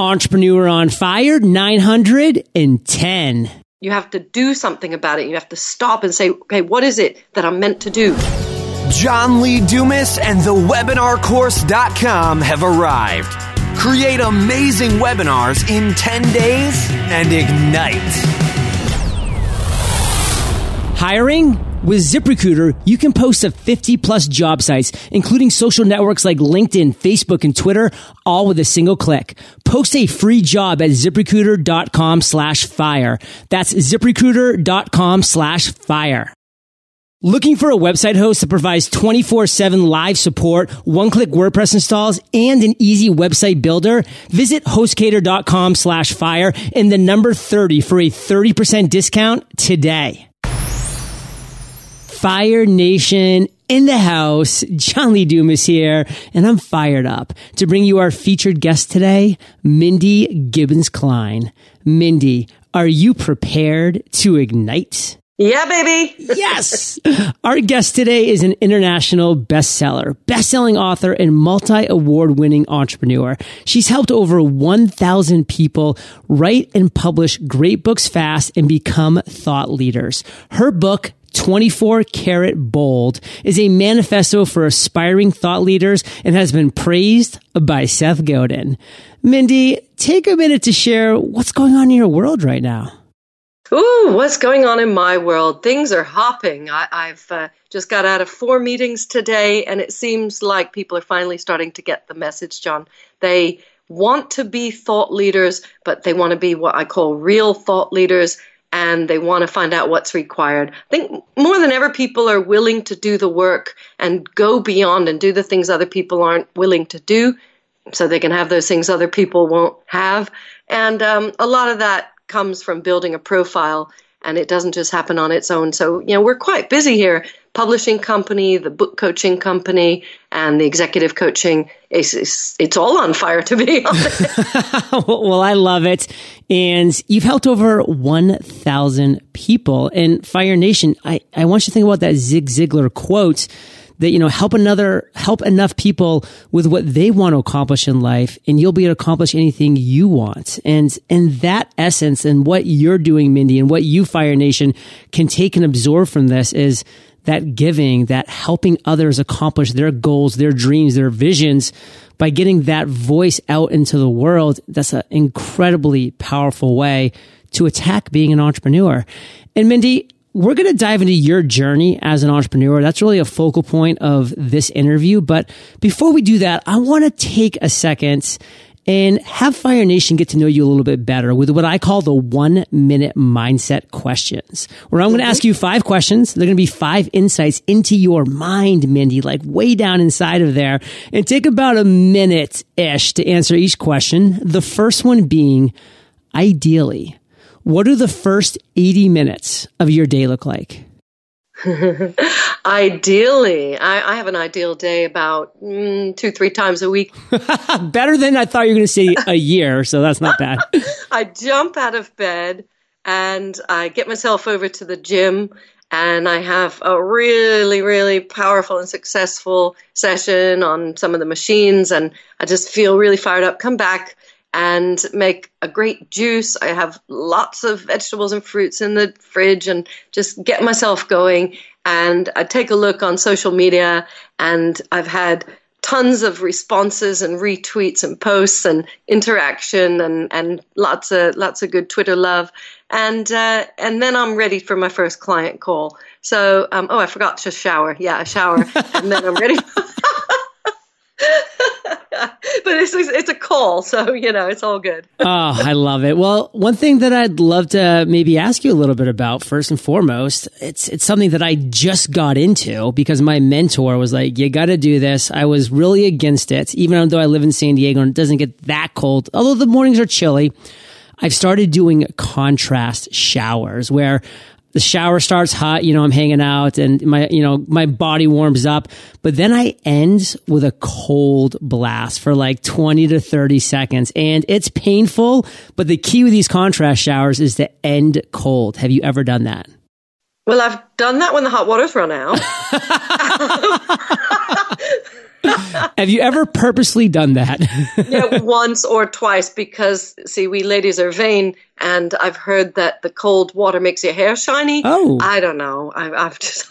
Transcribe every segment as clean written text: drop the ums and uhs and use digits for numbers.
Entrepreneur on Fire 910. You have to do something about it. You have to stop and say, okay, what is it that I'm meant to do? John Lee Dumas and thewebinarcourse.com have arrived. Create amazing webinars in 10 days and ignite. Hiring? With ZipRecruiter, you can post to 50-plus job sites, including social networks like LinkedIn, Facebook, and Twitter, all with a single click. Post a free job at ZipRecruiter.com/fire. That's ZipRecruiter.com/fire. Looking for a website host that provides 24/7 live support, one-click WordPress installs, and an easy website builder? Visit HostGator.com/fire and the number 30 for a 30% discount today. Fire Nation in the house. John Lee Dumas here, and I'm fired up to bring you our featured guest today, Mindy Gibbons-Klein. Mindy, are you prepared to ignite? Yeah, baby. Yes. Our guest today is an international bestseller, best-selling author, and multi-award-winning entrepreneur. She's helped over 1,000 people write and publish great books fast and become thought leaders. Her book, 24 Carat Bold, is a manifesto for aspiring thought leaders and has been praised by Seth Godin. Mindy, take a minute to share what's going on in your world right now. Ooh, what's going on in my world? Things are hopping. I've just got out of 4 meetings today, and it seems like people are finally starting to get the message, John. They want to be thought leaders, but they want to be what I call real thought leaders, and they want to find out what's required. I think more than ever, people are willing to do the work and go beyond and do the things other people aren't willing to do so they can have those things other people won't have. And a lot of that comes from building a profile, and it doesn't just happen on its own. So, you know, we're quite busy here. Publishing company, the book coaching company, and the executive coaching, it's all on fire, to be honest. Well, I love it. And you've helped over 1,000 people. And Fire Nation, I want you to think about that Zig Ziglar quote that, you know, help enough people with what they want to accomplish in life, and you'll be able to accomplish anything you want. And that essence and what you're doing, Mindy, and what you, Fire Nation, can take and absorb from this is that giving, that helping others accomplish their goals, their dreams, their visions by getting that voice out into the world. That's an incredibly powerful way to attack being an entrepreneur. And Mindy, we're going to dive into your journey as an entrepreneur. That's really a focal point of this interview. But before we do that, I want to take a second and have Fire Nation get to know you a little bit better with what I call the 1-minute mindset questions, where I'm going to ask you 5 questions. They're going to be 5 insights into your mind, Mindy, like way down inside of there. And take about a minute-ish to answer each question. The first one being, ideally, what do the first 80 minutes of your day look like? Ideally, I have an ideal day about 2-3 times a week. Better than I thought you were going to say a year, so that's not bad. I jump out of bed and I get myself over to the gym, and I have a really, really powerful and successful session on some of the machines, and I just feel really fired up. Come back and make a great juice. I have lots of vegetables and fruits in the fridge, and just get myself going. And I take a look on social media, and I've had tons of responses and retweets and posts and interaction and lots of good Twitter love. And then I'm ready for my first client call. So, I forgot to shower. Yeah, I shower. And then I'm ready. But it's a call, so, you know, it's all good. Oh, I love it. Well, one thing that I'd love to maybe ask you a little bit about, first and foremost, it's something that I just got into because my mentor was like, you got to do this. I was really against it, even though I live in San Diego and it doesn't get that cold, although the mornings are chilly. I've started doing contrast showers where the shower starts hot, you know, I'm hanging out and my body warms up, but then I end with a cold blast for like 20 to 30 seconds. And it's painful, but the key with these contrast showers is to end cold. Have you ever done that? Well, I've done that when the hot water's run out. Have you ever purposely done that? Yeah, once or twice, because, see, we ladies are vain, and I've heard that the cold water makes your hair shiny. Oh. I don't know. I've just...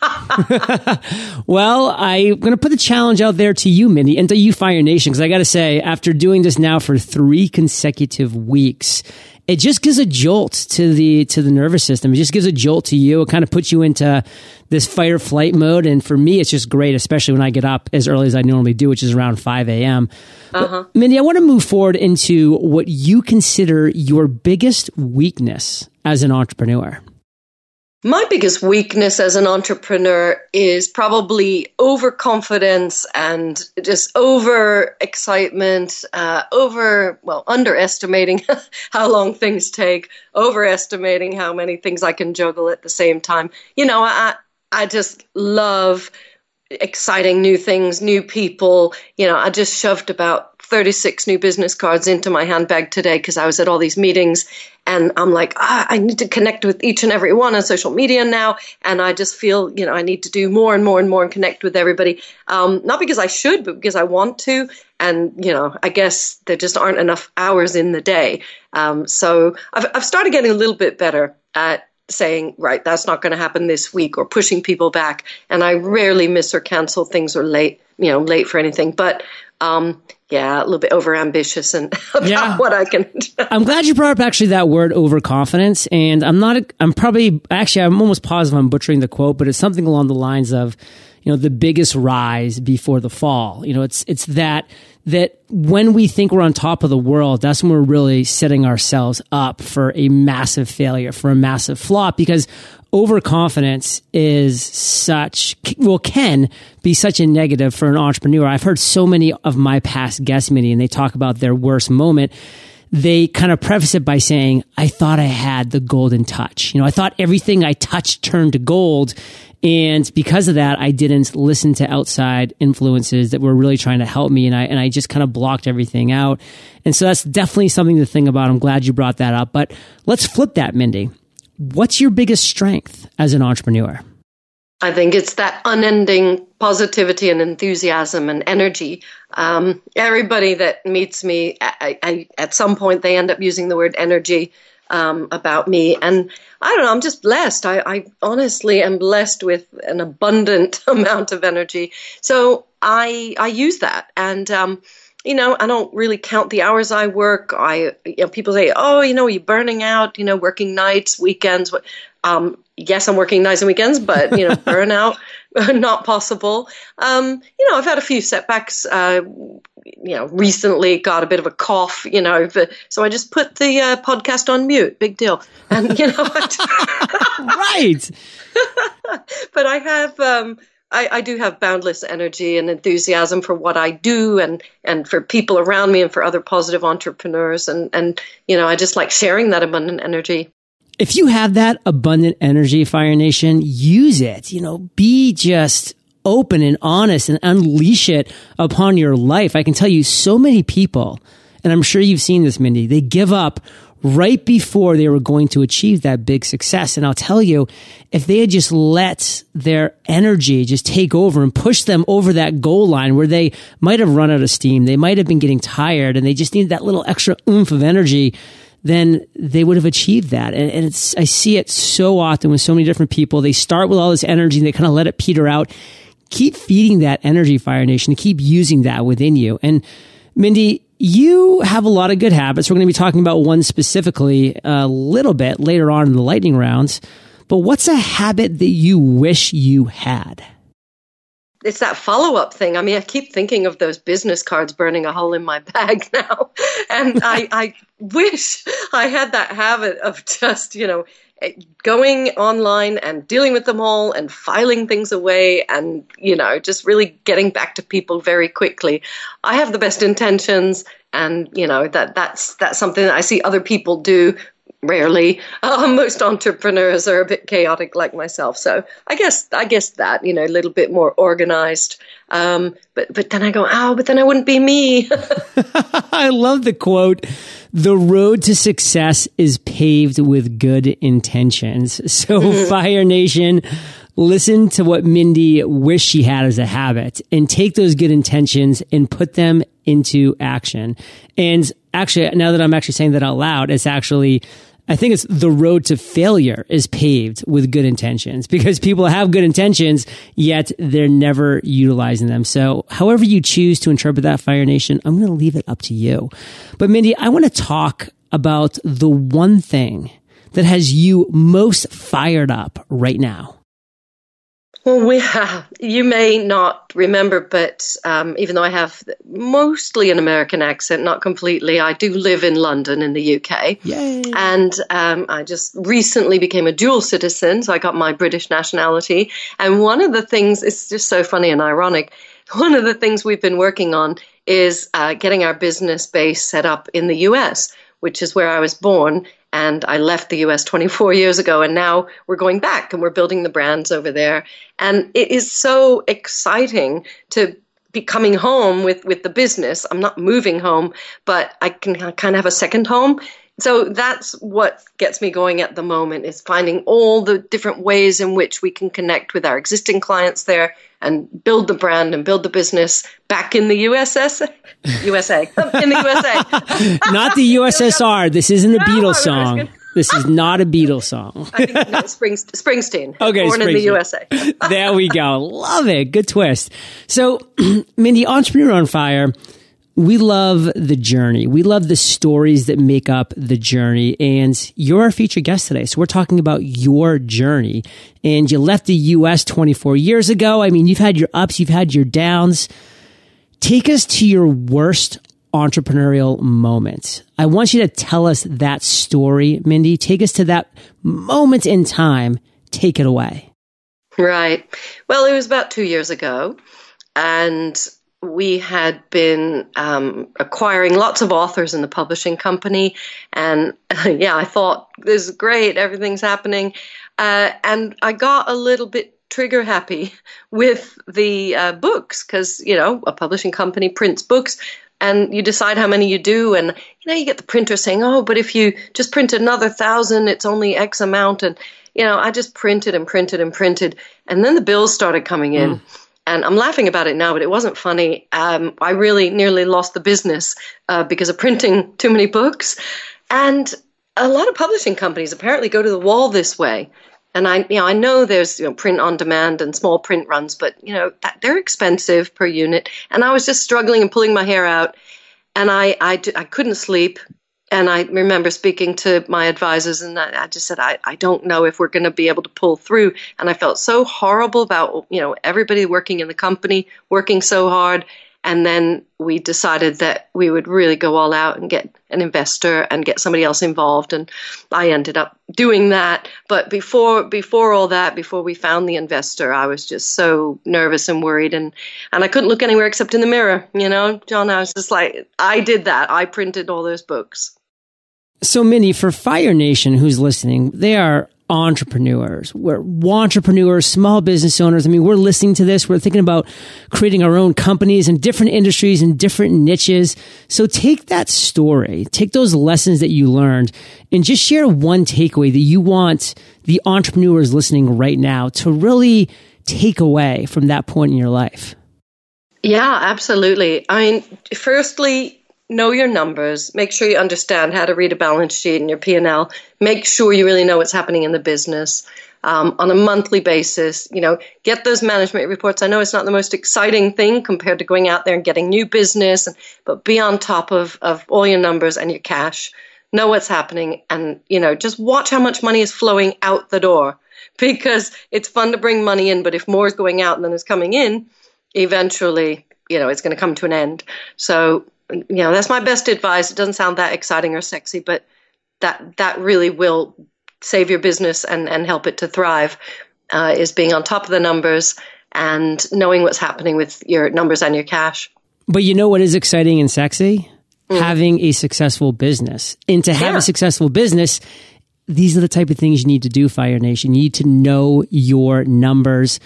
Well, I'm going to put the challenge out there to you, Mindy, and to you, Fire Nation, because I got to say, after doing this now for 3 consecutive weeks... It just gives a jolt to the nervous system. It just gives a jolt to you. It kind of puts you into this fight or flight mode. And for me, it's just great, especially when I get up as early as I normally do, which is around 5 a.m. But, Mindy, I want to move forward into what you consider your biggest weakness as an entrepreneur. My biggest weakness as an entrepreneur is probably overconfidence and just over excitement, underestimating how long things take, overestimating how many things I can juggle at the same time. You know, I just love exciting new things, new people. You know, I just shoved about 36 new business cards into my handbag today because I was at all these meetings, and I'm like, I need to connect with each and every one on social media now, and I just feel, you know, I need to do more and more and more and connect with everybody. Not because I should, but because I want to, and, you know, I guess there just aren't enough hours in the day. So I've started getting a little bit better at saying, right, that's not going to happen this week, or pushing people back. And I rarely miss or cancel things or late for anything. But a little bit overambitious and about what I can do. I'm glad you brought up actually that word overconfidence. And I'm almost positive I'm butchering the quote, but it's something along the lines of, you know, the biggest rise before the fall. You know, it's that when we think we're on top of the world, that's when we're really setting ourselves up for a massive failure, for a massive flop, because overconfidence can be such a negative for an entrepreneur. I've heard so many of my past guests, Mindy, and they talk about their worst moment. They kind of preface it by saying, I thought I had the golden touch. You know, I thought everything I touched turned to gold. And because of that, I didn't listen to outside influences that were really trying to help me. And I just kind of blocked everything out. And so that's definitely something to think about. I'm glad you brought that up. But let's flip that, Mindy. What's your biggest strength as an entrepreneur? I think it's that unending positivity and enthusiasm and energy. Everybody that meets me, I at some point, they end up using the word energy about me. And I don't know, I'm just blessed. I honestly am blessed with an abundant amount of energy. So I use that. And, you know, I don't really count the hours I work. People say, oh, you know, you're burning out, you know, working nights, weekends. Yes, I'm working nights and weekends, but, you know, burnout, not possible. You know, I've had a few setbacks, you know, recently got a bit of a cough, you know, so I just put the podcast on mute, big deal. And, you know, right. But I have, I do have boundless energy and enthusiasm for what I do and for people around me and for other positive entrepreneurs. And, you know, I just like sharing that abundant energy. If you have that abundant energy, Fire Nation, use it. You know, be just open and honest and unleash it upon your life. I can tell you so many people, and I'm sure you've seen this, Mindy, they give up right before they were going to achieve that big success. And I'll tell you, if they had just let their energy just take over and push them over that goal line where they might have run out of steam, they might have been getting tired, and they just needed that little extra oomph of energy, then they would have achieved that. And it's, I see it so often with so many different people. They start with all this energy and they kind of let it peter out. Keep feeding that energy, Fire Nation, and keep using that within you. And Mindy, you have a lot of good habits. We're going to be talking about one specifically a little bit later on in the lightning rounds. But what's a habit that you wish you had? It's that follow-up thing. I mean, I keep thinking of those business cards burning a hole in my bag now. And I wish I had that habit of just, you know, going online and dealing with them all and filing things away and, you know, just really getting back to people very quickly. I have the best intentions, and, you know, that's something that I see other people do rarely. Most entrepreneurs are a bit chaotic like myself. So I guess that, you know, a little bit more organized. But then I go, but then I wouldn't be me. I love the quote, the road to success is paved with good intentions. So Fire Nation, Listen to what Mindy wished she had as a habit and take those good intentions and put them into action. And actually, now that I'm actually saying that out loud, it's actually, I think it's the road to failure is paved with good intentions, because people have good intentions, yet they're never utilizing them. So however you choose to interpret that, Fire Nation, I'm going to leave it up to you. But Mindy, I want to talk about the one thing that has you most fired up right now. Well, we have, you may not remember, but even though I have mostly an American accent, not completely, I do live in London in the UK. Yay. And I just recently became a dual citizen, so I got my British nationality. And one of the things, it's just so funny and ironic, one of the things we've been working on is getting our business base set up in the US, which is where I was born. And I left the U.S. 24 years ago, and now we're going back and we're building the brands over there. And it is so exciting to be coming home with the business. I'm not moving home, but I can kind of have a second home. So that's what gets me going at the moment, is finding all the different ways in which we can connect with our existing clients there and build the brand and build the business back in the USA, in the USA. Not the USSR. This isn't a Beatles song. This is not a Beatles song. I think no, Springsteen. Okay, born Springsteen. In the USA. There we go. Love it. Good twist. So, Mindy, Entrepreneur on Fire, we love the journey. We love the stories that make up the journey. And you're our featured guest today. So we're talking about your journey. And you left the US 24 years ago. I mean, you've had your ups, you've had your downs. Take us to your worst entrepreneurial moment. I want you to tell us that story, Mindy. Take us to that moment in time. Take it away. Right. Well, it was about 2 years ago. And we had been acquiring lots of authors in the publishing company. And yeah, I thought, this is great, everything's happening. And I got a little bit trigger happy with the books, because, you know, a publishing company prints books and you decide how many you do. And, you know, you get the printer saying, oh, but if you just print another 1,000, it's only X amount. And, you know, I just printed and printed and printed. And then the bills started coming in. And I'm laughing about it now, but it wasn't funny. I really nearly lost the business because of printing too many books. And a lot of publishing companies apparently go to the wall this way. And I know there's print on demand and small print runs, but you know that they're expensive per unit. And I was just struggling and pulling my hair out, and I couldn't sleep. And I remember speaking to my advisors, and I just said, I don't know if we're going to be able to pull through. And I felt so horrible about, you know, everybody working in the company, working so hard. And then we decided that we would really go all out and get an investor and get somebody else involved. And I ended up doing that. But before all that, before we found the investor, I was just so nervous and worried. And I couldn't look anywhere except in the mirror, you know, John. I was just like, I did that. I printed all those books. So, Mindy, for Fire Nation who's listening, they are entrepreneurs. We're entrepreneurs, small business owners. I mean, we're listening to this. We're thinking about creating our own companies in different industries and different niches. So take that story, take those lessons that you learned, and just share one takeaway that you want the entrepreneurs listening right now to really take away from that point in your life. Yeah, absolutely. I mean, firstly, know your numbers. Make sure you understand how to read a balance sheet and your P&L. Make sure you really know what's happening in the business on a monthly basis. You know, get those management reports. I know it's not the most exciting thing compared to going out there and getting new business, but be on top of all your numbers and your cash. Know what's happening, and you know, just watch how much money is flowing out the door, because it's fun to bring money in, but if more is going out than is coming in, eventually, you know, it's going to come to an end. So, you know, that's my best advice. It doesn't sound that exciting or sexy, but that really will save your business and help it to thrive, is being on top of the numbers and knowing what's happening with your numbers and your cash. But you know what is exciting and sexy? Having a successful business. And to have a successful business, these are the type of things you need to do, Fire Nation. You need to know your numbers.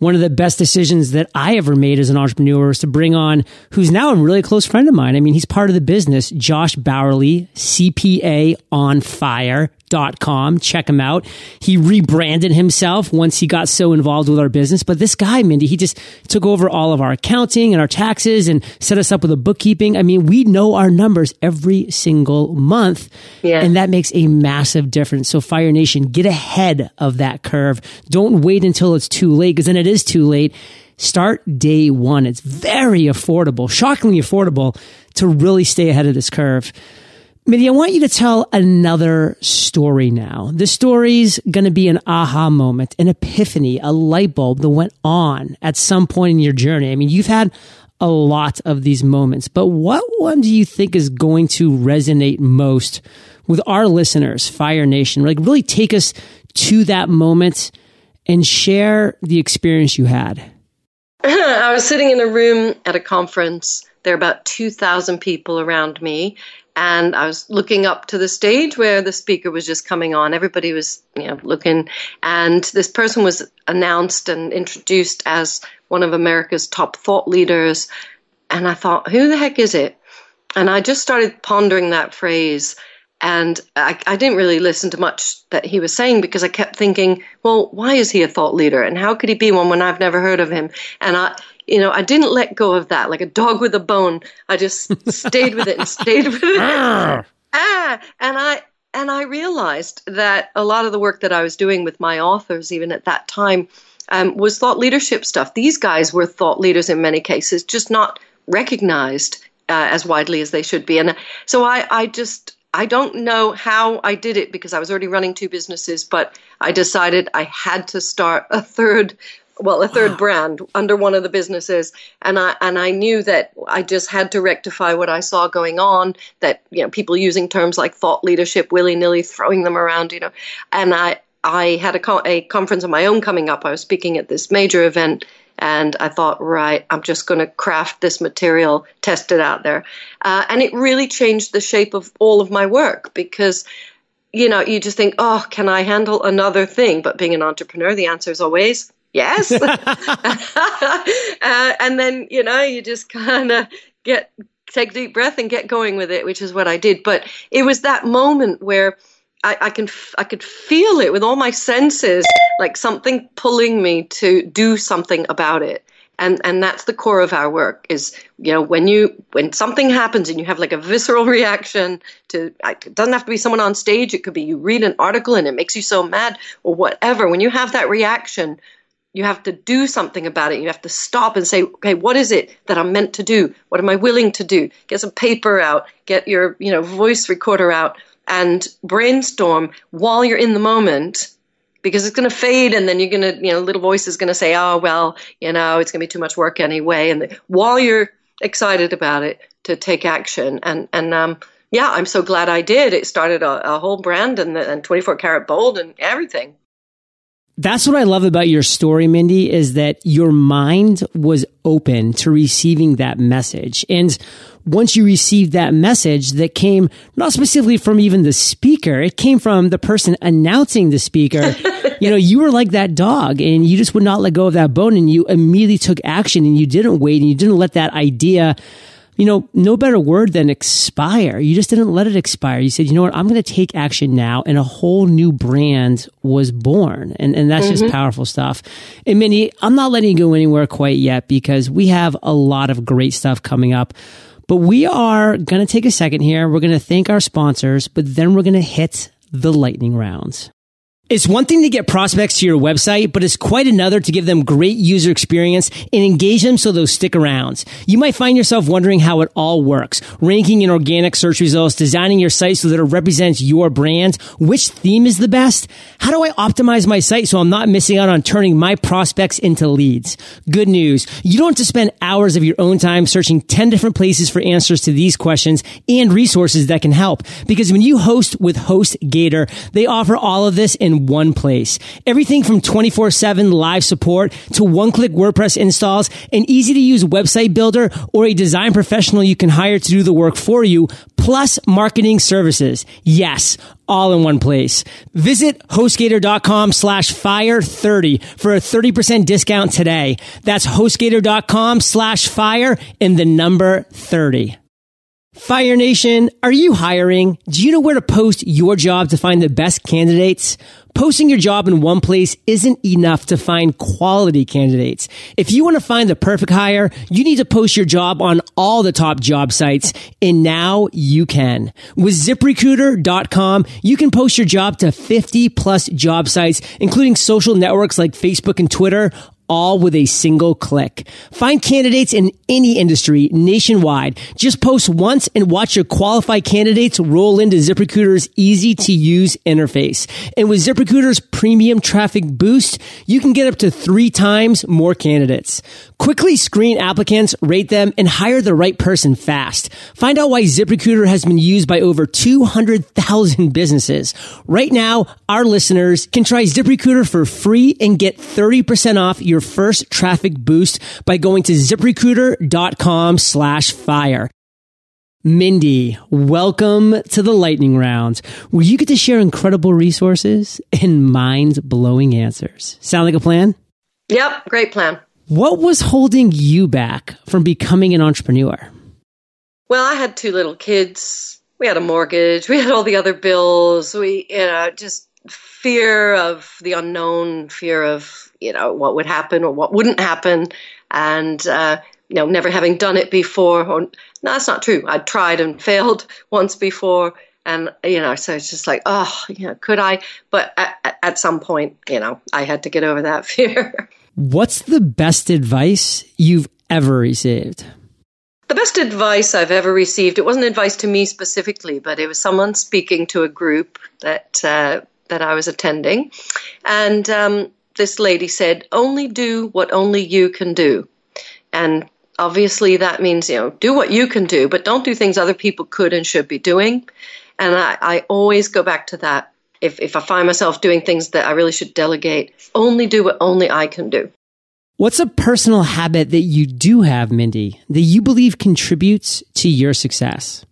One of the best decisions that I ever made as an entrepreneur is to bring on, who's now a really close friend of mine. I mean, he's part of the business, Josh Bowerly, CPA on Fire. mindygk.com. Check him out. He rebranded himself once he got so involved with our business. But this guy, Mindy, he just took over all of our accounting and our taxes and set us up with a bookkeeping. I mean, we know our numbers every single month. Yeah. And that makes a massive difference. So Fire Nation, get ahead of that curve. Don't wait until it's too late, because then it is too late. Start day one. It's very affordable, shockingly affordable, to really stay ahead of this curve. Mindy, I want you to tell another story now. This story's going to be an aha moment, an epiphany, a light bulb that went on at some point in your journey. I mean, you've had a lot of these moments, but what one do you think is going to resonate most with our listeners, Fire Nation? Like, really take us to that moment and share the experience you had. I was sitting in a room at a conference. There were about 2,000 people around me. And I was looking up to the stage where the speaker was just coming on. Everybody was, you know, looking. And this person was announced and introduced as one of America's top thought leaders. And I thought, who the heck is it? And I just started pondering that phrase. And I didn't really listen to much that he was saying, because I kept thinking, well, why is he a thought leader? And how could he be one when I've never heard of him? And I didn't let go of that like a dog with a bone. I just stayed with it and stayed with it. And I realized that a lot of the work that I was doing with my authors, even at that time, was thought leadership stuff. These guys were thought leaders in many cases, just not recognized as widely as they should be. And so I don't know how I did it, because I was already running two businesses, but I decided I had to start a third brand under one of the businesses. And I knew that I just had to rectify what I saw going on, that, you know, people using terms like thought leadership willy-nilly, throwing them around, you know. And I had a conference of my own coming up. I was speaking at this major event, and I thought, right, I'm just going to craft this material, test it out there. And it really changed the shape of all of my work, because, you know, you just think, oh, can I handle another thing? But being an entrepreneur, the answer is always yes. And then, you know, you just kind of take a deep breath and get going with it, which is what I did. But it was that moment where I could feel it with all my senses, like something pulling me to do something about it. And that's the core of our work is, you know, when something happens and you have like a visceral reaction to, it doesn't have to be someone on stage. It could be you read an article and it makes you so mad or whatever. When you have that reaction, you have to do something about it. You have to stop and say, okay, what is it that I'm meant to do? What am I willing to do? Get some paper out, get your, you know, voice recorder out, and brainstorm while you're in the moment, because it's going to fade, and then you're going to, you know, little voice is going to say, oh, well, you know, it's going to be too much work anyway. And while you're excited about it, to take action. And I'm so glad I did. It started a whole brand and 24 Carat Bold and everything. That's what I love about your story, Mindy, is that your mind was open to receiving that message. And once you received that message that came not specifically from even the speaker, it came from the person announcing the speaker. You know, you were like that dog and you just would not let go of that bone, and you immediately took action, and you didn't wait, and you didn't let that idea, you know, no better word than expire. You just didn't let it expire. You said, you know what, I'm going to take action now. And a whole new brand was born. And that's just powerful stuff. And Mindy, I'm not letting you go anywhere quite yet, because we have a lot of great stuff coming up. But we are going to take a second here. We're going to thank our sponsors, but then we're going to hit the lightning rounds. It's one thing to get prospects to your website, but it's quite another to give them great user experience and engage them so they'll stick around. You might find yourself wondering how it all works. Ranking in organic search results, designing your site so that it represents your brand. Which theme is the best? How do I optimize my site so I'm not missing out on turning my prospects into leads? Good news. You don't have to spend hours of your own time searching 10 different places for answers to these questions and resources that can help. Because when you host with HostGator, they offer all of this in one place. Everything from 24/7 live support to one-click WordPress installs, an easy-to-use website builder, or a design professional you can hire to do the work for you, plus marketing services. Yes, all in one place. Visit HostGator.com/fire30 for a 30% discount today. That's HostGator.com/fire and the number 30. Fire Nation, are you hiring? Do you know where to post your job to find the best candidates? Posting your job in one place isn't enough to find quality candidates. If you want to find the perfect hire, you need to post your job on all the top job sites, and now you can. With ZipRecruiter.com, you can post your job to 50+ job sites, including social networks like Facebook and Twitter, all with a single click. Find candidates in any industry nationwide. Just post once and watch your qualified candidates roll into ZipRecruiter's easy-to-use interface. And with ZipRecruiter's premium traffic boost, you can get up to 3 times more candidates. Quickly screen applicants, rate them, and hire the right person fast. Find out why ZipRecruiter has been used by over 200,000 businesses. Right now, our listeners can try ZipRecruiter for free and get 30% off your first traffic boost by going to ziprecruiter.com/fire. Mindy, welcome to the lightning round, where you get to share incredible resources and mind-blowing answers. Sound like a plan? Yep, great plan. What was holding you back from becoming an entrepreneur? Well, I had 2 little kids. We had a mortgage. We had all the other bills. We, just fear of the unknown, fear of, what would happen or what wouldn't happen. And, never having done it before. Or, no, that's not true. I tried and failed once before. And, so it's just like, could I? But at some point, I had to get over that fear. What's the best advice you've ever received? The best advice I've ever received, it wasn't advice to me specifically, but it was someone speaking to a group that I was attending. And this lady said, only do what only you can do. And obviously that means, do what you can do, but don't do things other people could and should be doing. And I always go back to that. If I find myself doing things that I really should delegate, only do what only I can do. What's a personal habit that you do have, Mindy, that you believe contributes to your success?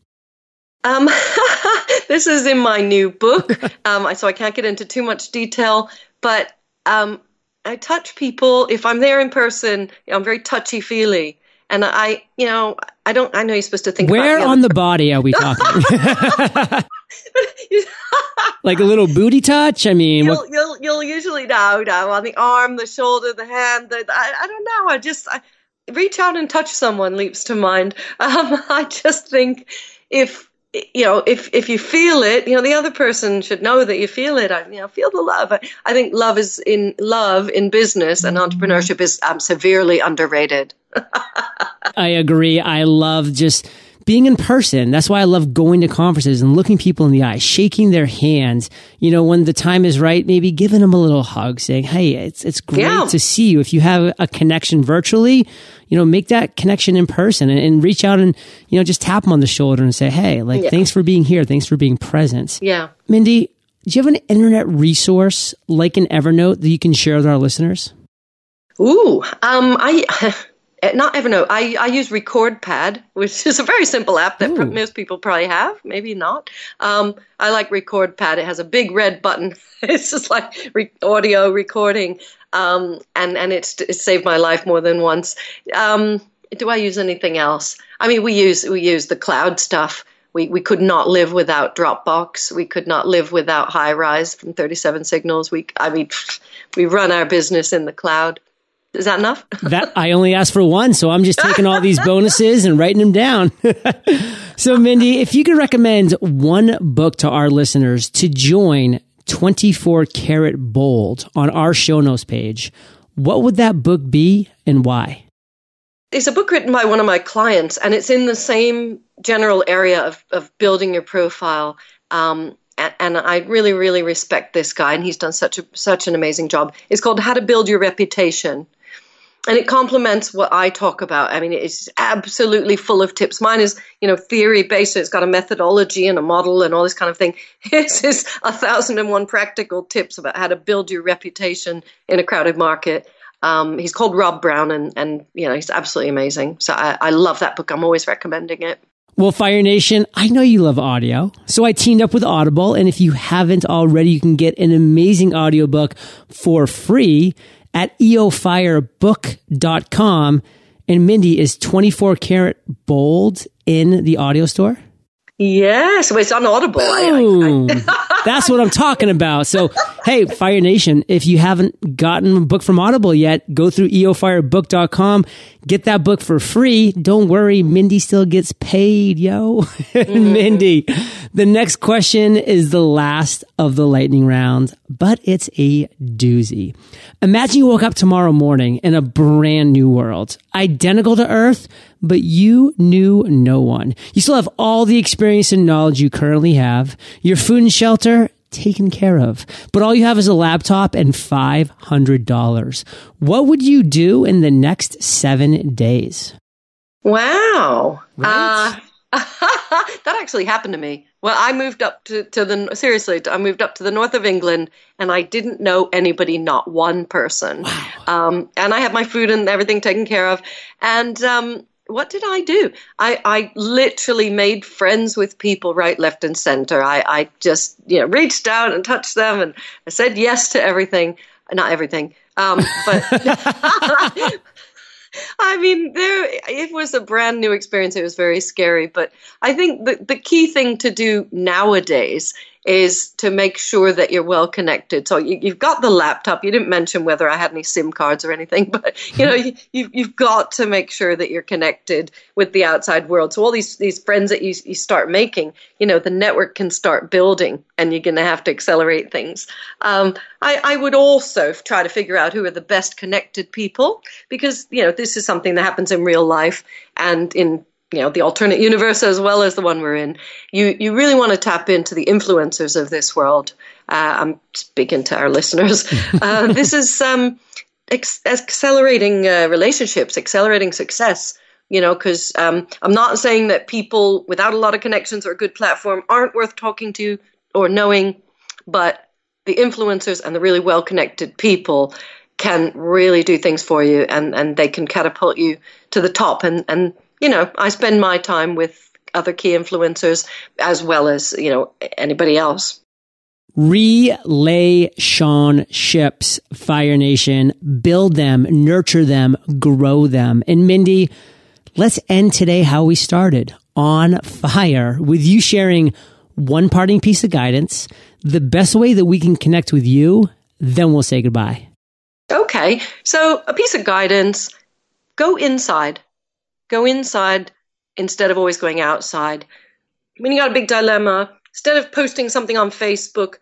This is in my new book, so I can't get into too much detail, but I touch people. If I'm there in person, I'm very touchy-feely. And I know you're supposed to think where about on the body are we talking? Like a little booty touch? I mean, you'll usually know on the arm, the shoulder, the hand. I don't know. I reach out and touch someone leaps to mind. I just think if you feel it, the other person should know that you feel it. Feel the love. I think love in business and entrepreneurship is severely underrated. I agree. I love just being in person. That's why I love going to conferences and looking people in the eye, shaking their hands. When the time is right, maybe giving them a little hug, saying, hey, it's great to see you. If you have a connection virtually, make that connection in person and reach out and, just tap them on the shoulder and say, hey, thanks for being here. Thanks for being present. Yeah. Mindy, do you have an internet resource like an Evernote that you can share with our listeners? Ooh, not Evernote. I use RecordPad, which is a very simple app that most people probably have, maybe not. I like RecordPad. It has a big red button. It's just like audio recording, and it saved my life more than once. Do I use anything else? I mean, we use the cloud stuff. We could not live without Dropbox. We could not live without Hi-Rise from 37 Signals. We run our business in the cloud. Is that enough? That I only asked for one, so I'm just taking all these bonuses and writing them down. So, Mindy, if you could recommend one book to our listeners to join 24 Carat Bold on our show notes page, what would that book be and why? It's a book written by one of my clients, and it's in the same general area of building your profile. And I really, really respect this guy, and he's done such an amazing job. It's called How to Build Your Reputation, and it complements what I talk about. I mean, it's absolutely full of tips. Mine is, theory-based, so it's got a methodology and a model and all this kind of thing. His is 1,001 practical tips about how to build your reputation in a crowded market. He's called Rob Brown, and he's absolutely amazing. So I love that book. I'm always recommending it. Well, Fire Nation, I know you love audio, so I teamed up with Audible, and if you haven't already, you can get an amazing audiobook for free at eofire.com, and Mindy, is 24 Carat Bold in the audio store? Yes, well, it's on Audible. That's what I'm talking about. So, hey, Fire Nation, if you haven't gotten a book from Audible yet, go through eofirebook.com, get that book for free. Don't worry, Mindy still gets paid, yo. Mindy, the next question is the last of the lightning round, but it's a doozy. Imagine you woke up tomorrow morning in a brand new world, identical to Earth, but you knew no one. You still have all the experience and knowledge you currently have, your food and shelter taken care of, but all you have is a laptop and $500. What would you do in the next 7 days? Wow. Right? That actually happened to me. Well, I moved up I moved up to the north of England, and I didn't know anybody, not one person. Wow. And I had my food and everything taken care of. And what did I do? I literally made friends with people right, left, and center. I just reached out and touched them, and I said yes to everything. Not everything, but I mean, it was a brand new experience. It was very scary, but I think the key thing to do nowadays is to make sure that you're well connected. So you've got the laptop. You didn't mention whether I had any SIM cards or anything, but you've got to make sure that you're connected with the outside world. So all these friends that you start making, the network can start building, and you're going to have to accelerate things. I would also try to figure out who are the best connected people, because this is something that happens in real life and in the alternate universe as well as the one we're in. You really want to tap into the influencers of this world. I'm speaking to our listeners. This is accelerating relationships, accelerating success, because I'm not saying that people without a lot of connections or a good platform aren't worth talking to or knowing, but the influencers and the really well-connected people can really do things for you, and they can catapult you to the top. And I spend my time with other key influencers as well as, anybody else. Relationships, Fire Nation. Build them, nurture them, grow them. And Mindy, let's end today how we started, on fire, with you sharing one parting piece of guidance, the best way that we can connect with you, then we'll say goodbye. Okay. So a piece of guidance, go inside. Go inside instead of always going outside. When you got a big dilemma, instead of posting something on Facebook,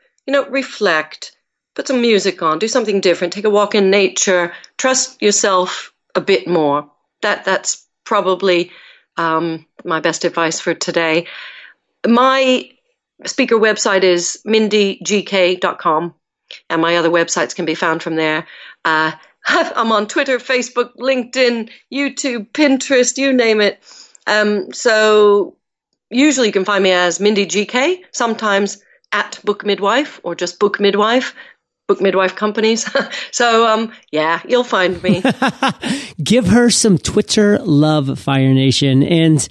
reflect, put some music on, do something different, take a walk in nature, trust yourself a bit more. That's probably my best advice for today. My speaker website is mindygk.com, and my other websites can be found from there. I'm on Twitter, Facebook, LinkedIn, YouTube, Pinterest, you name it. So usually you can find me as Mindy GK, sometimes at Book Midwife or just Book Midwife Companies. So, you'll find me. Give her some Twitter love, Fire Nation. And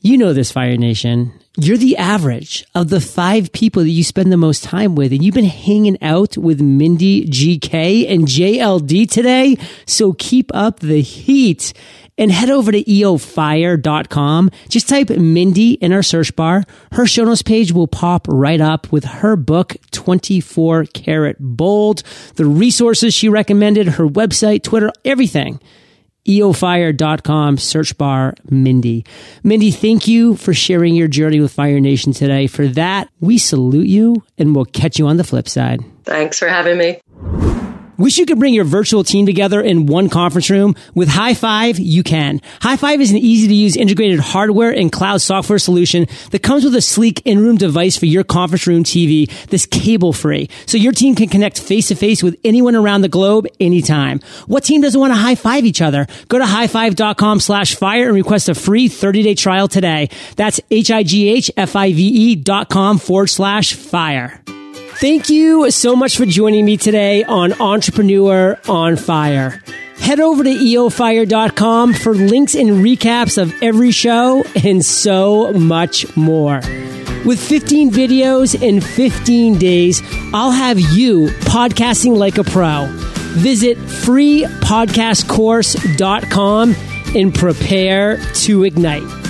you know this, Fire Nation. You're the average of the 5 people that you spend the most time with, and you've been hanging out with Mindy GK and JLD today. So keep up the heat and head over to eofire.com. Just type Mindy in our search bar. Her show notes page will pop right up with her book, 24 Carat Bold, the resources she recommended, her website, Twitter, everything. eofire.com, search bar, Mindy. Mindy, thank you for sharing your journey with Fire Nation today. For that, we salute you, and we'll catch you on the flip side. Thanks for having me. Wish you could bring your virtual team together in one conference room? With Hi Five, you can. Hi Five is an easy-to-use integrated hardware and cloud software solution that comes with a sleek in-room device for your conference room TV that's cable-free, so your team can connect face-to-face with anyone around the globe anytime. What team doesn't want to Hi Five each other? Go to highfive.com/fire and request a free 30-day trial today. That's highfive.com/fire. Thank you so much for joining me today on Entrepreneur on Fire. Head over to eofire.com for links and recaps of every show and so much more. With 15 videos in 15 days, I'll have you podcasting like a pro. Visit freepodcastcourse.com and prepare to ignite.